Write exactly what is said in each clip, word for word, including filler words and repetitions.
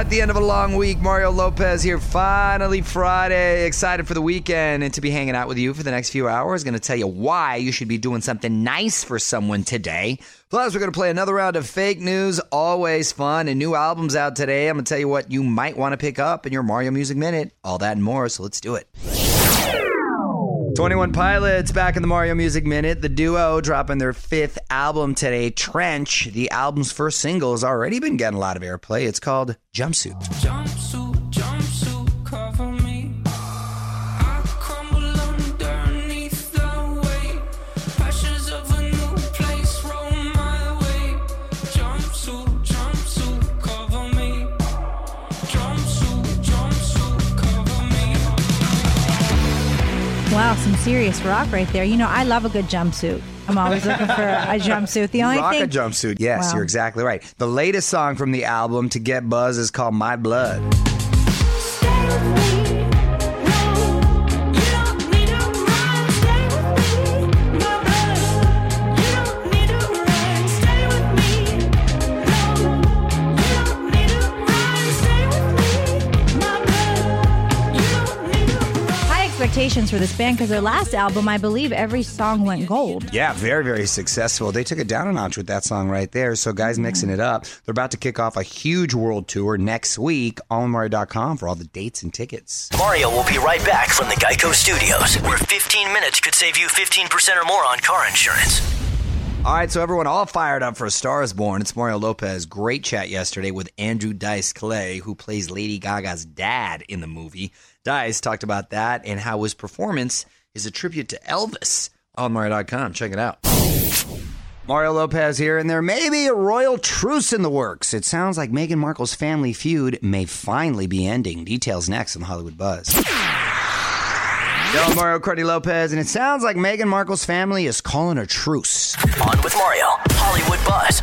At the end of a long week, Mario Lopez here, finally Friday, excited for the weekend and to be hanging out with you for the next few hours. Going to tell you why you should be doing something nice for someone today. Plus, we're going to play another round of fake news, always fun, and new albums out today. I'm going to tell you what you might want to pick up in your Mario Music Minute, all that and more, so let's do it. Twenty One Pilots back in the Mario Music Minute. The duo dropping their fifth album today, Trench. The album's first single has already been getting a lot of airplay. It's called Jumpsuit. Jumpsuit, jumpsuit, cover me. I crumble underneath the weight. Pressures of a new place roll my way. Jumpsuit, jumpsuit, cover me. Jumpsuit, jumpsuit, cover me. Wow. Some serious rock right there. You know, I love a good jumpsuit. I'm always looking for a jumpsuit. The only rock thing... a jumpsuit. Yes, wow. You're exactly right. The latest song from the album to get buzz is called My Blood. For this band, because their last album, I believe every song went gold. Yeah, very, very successful. They took it down a notch with that song right there. So guys mm-hmm. mixing it up. They're about to kick off a huge world tour next week. on mario dot com for all the dates and tickets. Mario will be right back from the Geico Studios, where fifteen minutes could save you fifteen percent or more on car insurance. All right, so everyone all fired up for A Star Is Born. It's Mario Lopez. Great chat yesterday with Andrew Dice Clay, who plays Lady Gaga's dad in the movie. Dice talked about that and how his performance is a tribute to Elvis on Mario dot com. Check it out. Mario Lopez here, and there may be a royal truce in the works. It sounds like Meghan Markle's family feud may finally be ending. Details next on the Hollywood Buzz. Yo, Mario Cardi Lopez, and it sounds like Meghan Markle's family is calling a truce. On with Mario, Hollywood Buzz.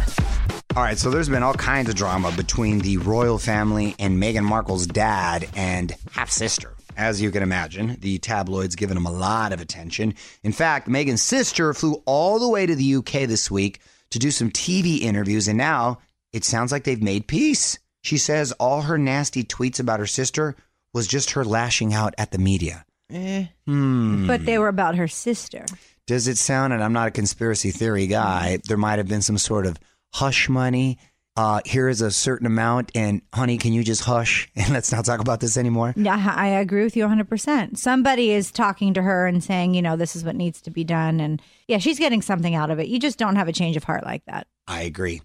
All right, so there's been all kinds of drama between the royal family and Meghan Markle's dad and half-sister. As you can imagine, the tabloid's given him a lot of attention. In fact, Meghan's sister flew all the way to the U K this week to do some T V interviews, and now it sounds like they've made peace. She says all her nasty tweets about her sister was just her lashing out at the media. Eh. Hmm. But they were about her sister. Does it sound, and I'm not a conspiracy theory guy, there might have been some sort of hush money. Uh, here is a certain amount, and honey, can you just hush and let's not talk about this anymore? Yeah, I agree with you one hundred percent. Somebody is talking to her and saying, you know, this is what needs to be done. And yeah, she's getting something out of it. You just don't have a change of heart like that. I agree.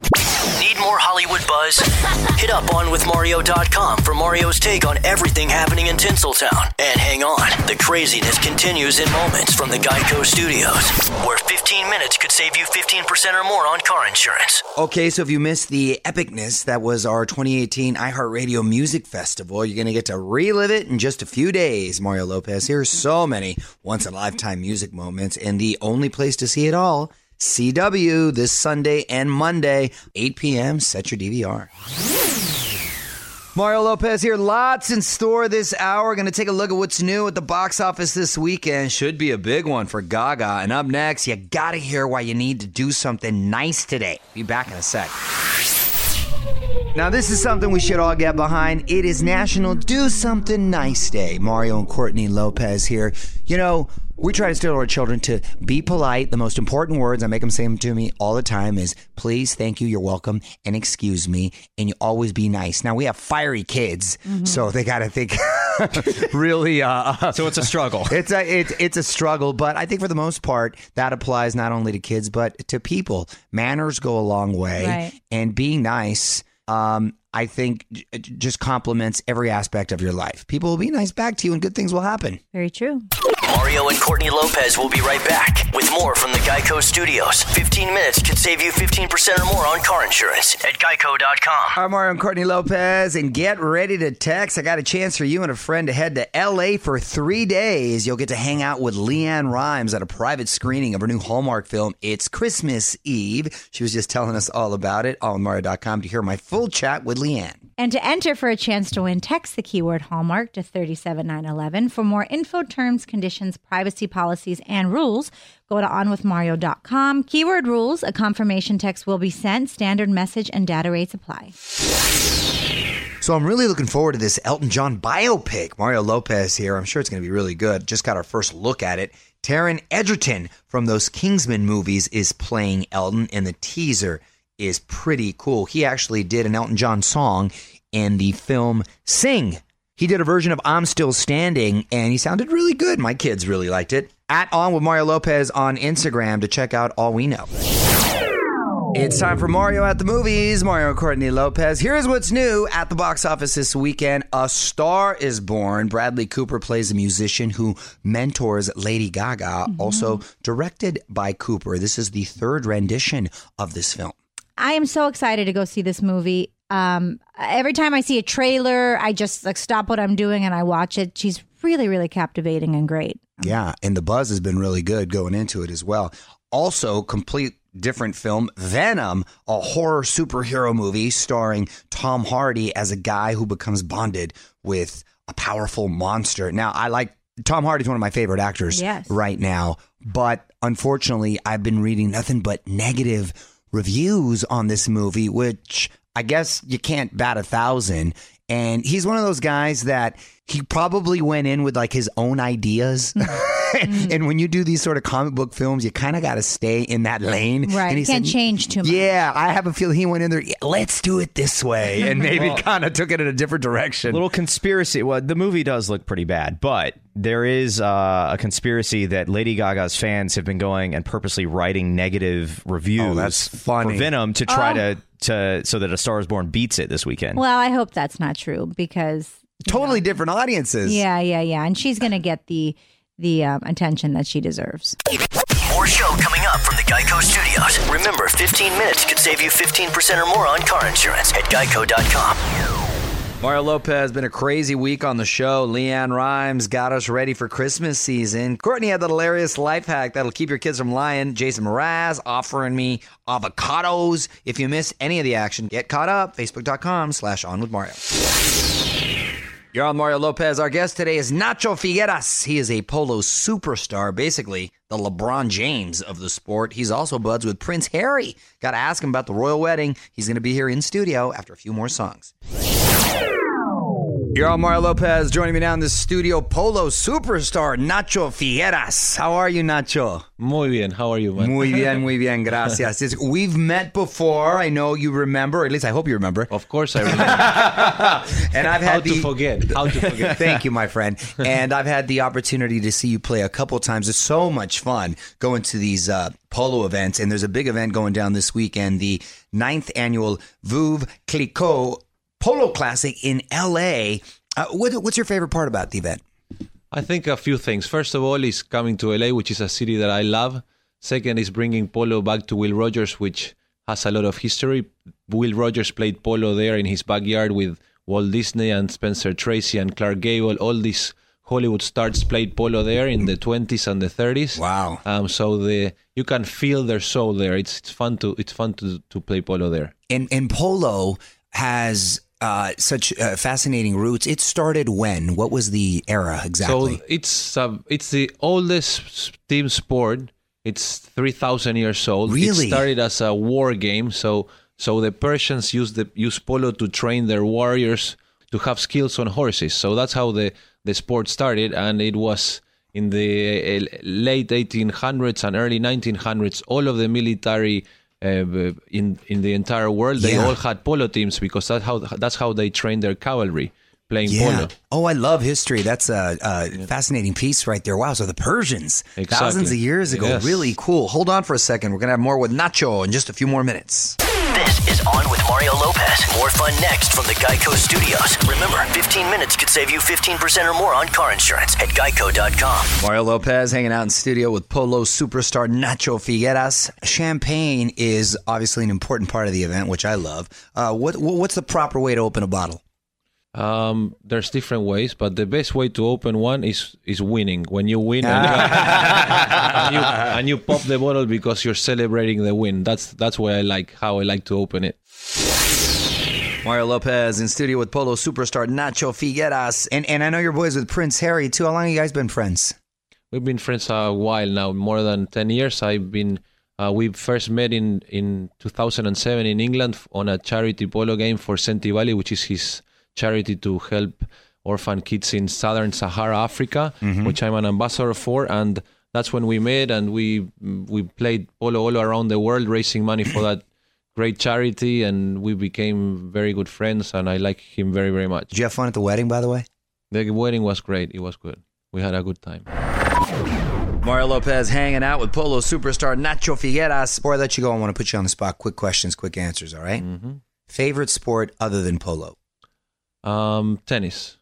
Need more Hollywood buzz? Hit up on with mario dot com for Mario's take on everything happening in Tinseltown. And hang on, the craziness continues in moments from the Geico Studios, where fifteen minutes could save you fifteen percent or more on car insurance. Okay, so if you missed the epicness that was our twenty eighteen iHeartRadio Music Festival, you're going to get to relive it in just a few days. Mario Lopez here. So many once-in-a-lifetime music moments, and the only place to see it all, C W, this Sunday and Monday, eight p.m. Set your D V R. Mario Lopez here. Lots in store this hour. Going to take a look at what's new at the box office this weekend. Should be a big one for Gaga. And up next, you got to hear why you need to do something nice today. Be back in a sec. Now, this is something we should all get behind. It is National Do Something Nice Day. Mario and Courtney Lopez here. You know, we try to steal our children to be polite. The most important words, I make them say them to me all the time, is please, thank you, you're welcome, and excuse me, and you always be nice. Now, we have fiery kids, mm-hmm. so they got to think really. Uh, so it's a struggle. It's a, it's, it's a struggle, but I think for the most part, that applies not only to kids, but to people. Manners go a long way, right. And being nice, Um, I think it just complements every aspect of your life. People will be nice back to you and good things will happen. Very true. Mario and Courtney Lopez will be right back with more from the Geico Studios. fifteen minutes could save you fifteen percent or more on car insurance at geico dot com. I'm Mario and Courtney Lopez, and get ready to text. I got a chance for you and a friend to head to L A for three days. You'll get to hang out with Leanne Rimes at a private screening of her new Hallmark film, It's Christmas Eve. She was just telling us all about it. all mario dot com to hear my full chat with Leanne. And to enter for a chance to win, text the keyword Hallmark to three seven nine one one. For more info, terms, conditions, privacy policies, and rules, go to on with mario dot com. Keyword rules, a confirmation text will be sent. Standard message and data rates apply. So I'm really looking forward to this Elton John biopic. Mario Lopez here. I'm sure it's going to be really good. Just got our first look at it. Taron Egerton from those Kingsman movies is playing Elton, and the teaser is pretty cool. He actually did an Elton John song in the film Sing. He did a version of I'm Still Standing, and he sounded really good. My kids really liked it. At On With Mario Lopez on Instagram to check out all we know. It's time for Mario at the Movies. Mario and Courtney Lopez. Here's what's new at the box office this weekend. A Star Is Born. Bradley Cooper plays a musician who mentors Lady Gaga, mm-hmm. also directed by Cooper. This is the third rendition of this film. I am so excited to go see this movie. Um, every time I see a trailer, I just like stop what I'm doing and I watch it. She's really, really captivating and great. Yeah, and the buzz has been really good going into it as well. Also, complete... different film, Venom, a horror superhero movie starring Tom Hardy as a guy who becomes bonded with a powerful monster. Now, I like Tom Hardy's one of my favorite actors yes. right now, but unfortunately, I've been reading nothing but negative reviews on this movie, which I guess you can't bat a thousand. And he's one of those guys that he probably went in with like his own ideas. Mm. And when you do these sort of comic book films, you kind of got to stay in that lane. Right. And he can't said, change too much. Yeah. I have a feeling he went in there, yeah, let's do it this way. And maybe well, kind of took it in a different direction. Little conspiracy. Well, the movie does look pretty bad, but there is uh, a conspiracy that Lady Gaga's fans have been going and purposely writing negative reviews oh, that's funny. for Venom to try oh. to, to, so that A Star Is Born beats it this weekend. Well, I hope that's not true because. Totally know. different audiences. Yeah, yeah, yeah. And she's going to get the. the um, attention that she deserves. More show coming up from the Geico Studios. Remember, fifteen minutes could save you fifteen percent or more on car insurance at geico dot com. Mario Lopez, been a crazy week on the show. Leanne Rimes got us ready for Christmas season. Courtney had that hilarious life hack that'll keep your kids from lying. Jason Mraz offering me avocados. If you miss any of the action, get caught up. Facebook dot com slash on with Mario. You're on Mario Lopez. Our guest today is Nacho Figueras. He is a polo superstar, basically the LeBron James of the sport. He's also buds with Prince Harry. Got to ask him about the royal wedding. He's going to be here in studio after a few more songs. You're on Mario Lopez. Joining me now in the studio, polo superstar Nacho Figueras. How are you, Nacho? Muy bien. How are you, man? Muy bien, muy bien. Gracias. We've met before. I know you remember, or at least I hope you remember. Of course I remember. And I've had How the, to forget. How to forget. Thank you, my friend. And I've had the opportunity to see you play a couple times. It's so much fun going to these uh, polo events. And there's a big event going down this weekend, the ninth annual Veuve Clicquot Polo Classic in L A. Uh, what, what's your favorite part about the event? I think a few things. First of all is coming to L A, which is a city that I love. Second is bringing polo back to Will Rogers, which has a lot of history. Will Rogers played polo there in his backyard with Walt Disney and Spencer Tracy and Clark Gable. All these Hollywood stars played polo there in the twenties and the thirties. Wow! Um, so the you can feel their soul there. It's it's fun to it's fun to to play polo there. And and polo has. Uh, such uh, fascinating roots. It started when? What was the era exactly? So it's uh, it's the oldest team sport. It's three thousand years old. Really? It started as a war game. So so the Persians used the used polo to train their warriors to have skills on horses. So that's how the, the sport started. And it was in the late eighteen hundreds and early nineteen hundreds, all of the military Uh, in in the entire world, they yeah. all had polo teams because that's how that's how they trained their cavalry, playing yeah. polo. Oh, I love history. That's a, a yeah. fascinating piece right there. Wow, so the Persians, exactly. thousands of years ago. Yes. Really cool. Hold on for a second. We're going to have more with Nacho in just a few more minutes. This is On with Mario Lopez. More fun next from the Geico Studios. Remember, fifteen minutes could save you fifteen percent or more on car insurance at geico dot com. Mario Lopez hanging out in studio with polo superstar Nacho Figueras. Champagne is obviously an important part of the event, which I love. Uh, what what's the proper way to open a bottle? Um, there's different ways, but the best way to open one is is winning. When you win and, and, you, and you pop the bottle because you're celebrating the win. That's that's why I like how I like to open it. Mario Lopez in studio with polo superstar Nacho Figueras, and and I know you're boys with Prince Harry too. How long have you guys been friends? We've been friends a while now, more than ten years. I've been uh, we first met in in two thousand seven in England on a charity polo game for Senti Valley, which is his charity to help orphan kids in southern Sahara, Africa, mm-hmm. which I'm an ambassador for. And that's when we met, and we we played polo all around the world, raising money for that great charity, and we became very good friends, and I like him very, very much. Did you have fun at the wedding, by the way? The wedding was great. It was good. We had a good time. Mario Lopez hanging out with polo superstar Nacho Figueras. Before I let you go, I want to put you on the spot. Quick questions, quick answers, all right? Mm-hmm. Favorite sport other than polo? Um, tennis.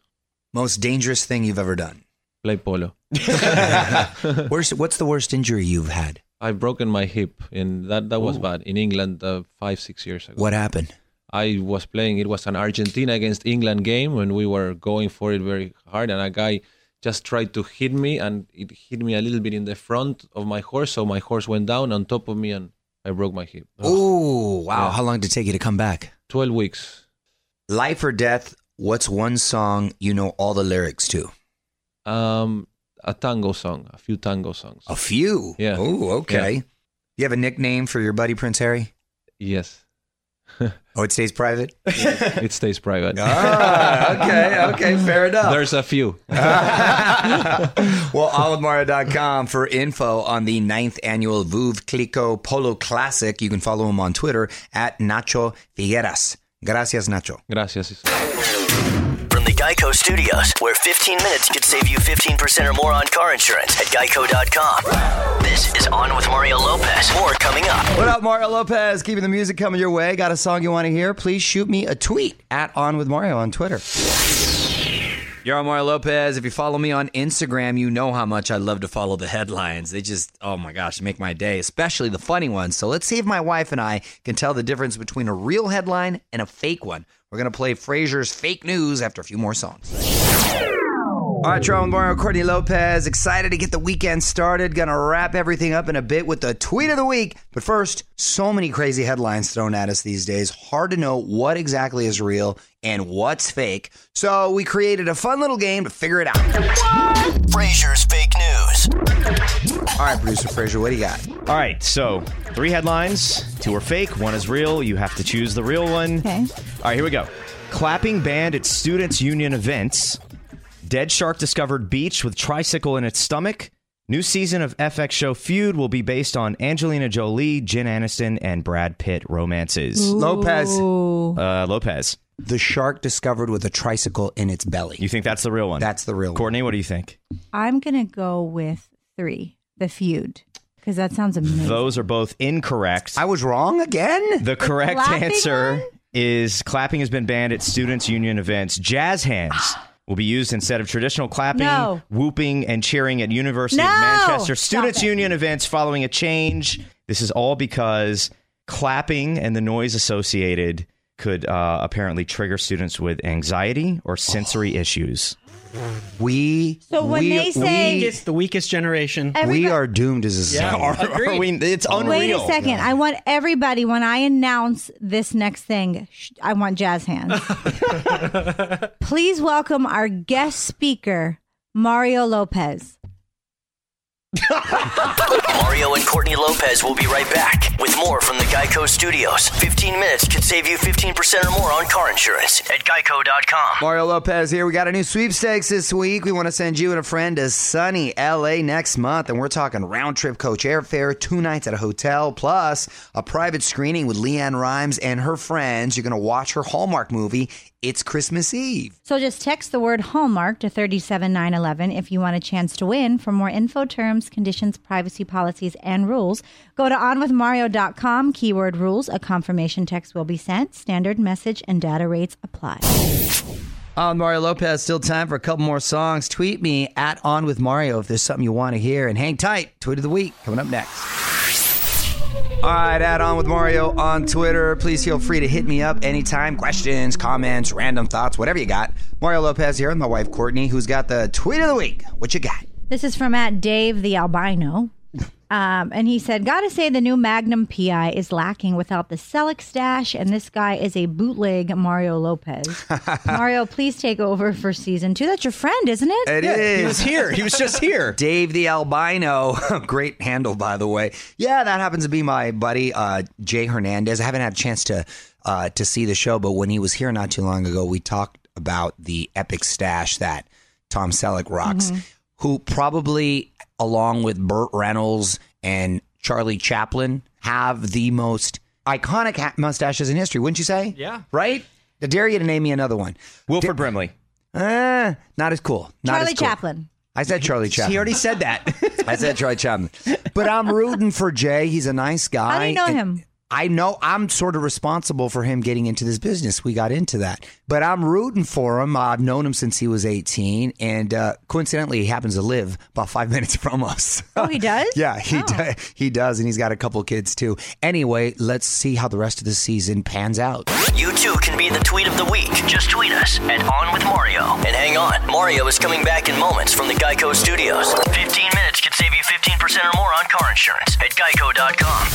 Most dangerous thing you've ever done? Play polo. Worst, what's the worst injury you've had? I've broken my hip, and that, that was Ooh. bad in England uh, five, six years ago. What happened? I was playing, it was an Argentina against England game, and we were going for it very hard, and a guy just tried to hit me, and it hit me a little bit in the front of my horse, so my horse went down on top of me, and I broke my hip. Oh, wow. Yeah. How long did it take you to come back? twelve weeks. Life or death, what's one song you know all the lyrics to? Um... A tango song, a few tango songs. A few? Yeah. Oh, okay. Yeah. You have a nickname for your buddy, Prince Harry? Yes. Oh, it stays private? It stays private. Ah, okay, okay, fair enough. There's a few. Well, all with mario dot com for info on the ninth annual Veuve Clicquot Polo Classic. You can follow him on Twitter at Nacho Figueras. Gracias, Nacho. Gracias. Geico Studios, where fifteen minutes could save you fifteen percent or more on car insurance at geico dot com. This is On With Mario Lopez. More coming up. What up, Mario Lopez? Keeping the music coming your way. Got a song you want to hear? Please shoot me a tweet at On With Mario on Twitter. You're on Mario Lopez. If you follow me on Instagram, you know how much I love to follow the headlines. They just, oh my gosh, make my day, especially the funny ones. So let's see if my wife and I can tell the difference between a real headline and a fake one. We're going to play Frasier's Fake News after a few more songs. All right, Tron Mario, Courtney Lopez, excited to get the weekend started. Going to wrap everything up in a bit with the tweet of the week. But first, so many crazy headlines thrown at us these days. Hard to know what exactly is real and what's fake. So we created a fun little game to figure it out. What? Frasier's Fake News. All right, producer Frasier, what do you got? All right, so three headlines. Two are fake, one is real. You have to choose the real one. Okay. All right, here we go. Clapping banned at students' union events. Dead shark discovered beach with tricycle in its stomach. New season of F X show Feud will be based on Angelina Jolie, Jen Aniston, and Brad Pitt romances. Ooh. Lopez. Uh, Lopez. The shark discovered with a tricycle in its belly. You think that's the real one? That's the real one. Courtney, what do you think? I'm going to go with three, the Feud, because that sounds amazing. Those are both incorrect. I was wrong again? The correct answer one? is clapping has been banned at students' union events. Jazz hands will be used instead of traditional clapping, no. whooping, and cheering at University no. of Manchester Students' Union events following a change. This is all because clapping and the noise associated could uh, apparently trigger students with anxiety or sensory oh. issues. We so when we, they say we, it's the weakest generation, we are doomed as a society. Yeah, are, are we, it's unreal. Wait a second, yeah. I want everybody when I announce this next thing, sh- I want jazz hands. Please welcome our guest speaker, Mario Lopez. Mario and Courtney Lopez will be right back with more from the Geico Studios. fifteen minutes could save you fifteen percent or more on car insurance at geico dot com. Mario Lopez here. We got a new sweepstakes this week. We want to send you and a friend to sunny L A next month, and we're talking round-trip coach airfare, two nights at a hotel, plus a private screening with Leanne Rimes and her friends. You're going to watch her Hallmark movie, It's Christmas Eve. So just text the word Hallmark to three seven nine one one if you want a chance to win. For more info, terms, conditions, privacy policies, and rules, go to on with mario dot com, keyword rules. A confirmation text will be sent. Standard message and data rates apply. On Mario Lopez, still time for a couple more songs. Tweet me at On With Mario if there's something you want to hear. And hang tight. Tweet of the week coming up next. All right, add On With Mario on Twitter. Please feel free to hit me up anytime. Questions, comments, random thoughts, whatever you got. Mario Lopez here with my wife, Courtney, who's got the tweet of the week. What you got? This is from at Dave the Albino. Um, and he said, gotta say the new Magnum P I is lacking without the Selleck stash, and this guy is a bootleg Mario Lopez. Mario, please take over for season two. That's your friend, isn't it? It yeah, is. He was here. He was just here. Dave the Albino. Great handle, by the way. Yeah, that happens to be my buddy, uh, Jay Hernandez. I haven't had a chance to, uh, to see the show, but when he was here not too long ago, we talked about the epic stash that Tom Selleck rocks, mm-hmm. who probably, along with Burt Reynolds and Charlie Chaplin, have the most iconic ha- mustaches in history, wouldn't you say? Yeah. Right? I dare you to name me another one. Wilford D- Brimley. Uh, not as cool. Not Charlie as cool. Chaplin. I said Charlie Chaplin. He already said that. I said Charlie Chaplin. But I'm rooting for Jay. He's a nice guy. How do you know and him? I know I'm sort of responsible for him getting into this business. We got into that. But I'm rooting for him. I've known him since he was eighteen. And uh, coincidentally, he happens to live about five minutes from us. Oh, he does? yeah, he, oh. do- he does. And he's got a couple kids, too. Anyway, let's see how the rest of the season pans out. You, too, can be the tweet of the week. Just tweet us at On With Mario. And hang on. Mario is coming back in moments from the Geico Studios. fifteen minutes can save you fifteen percent or more on car insurance at geico dot com.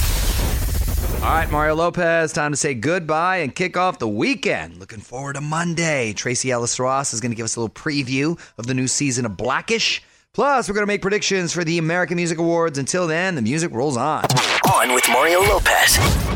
All right, Mario Lopez, time to say goodbye and kick off the weekend. Looking forward to Monday. Tracy Ellis Ross is going to give us a little preview of the new season of Blackish. Plus, we're going to make predictions for the American Music Awards. Until then, the music rolls on. On with Mario Lopez.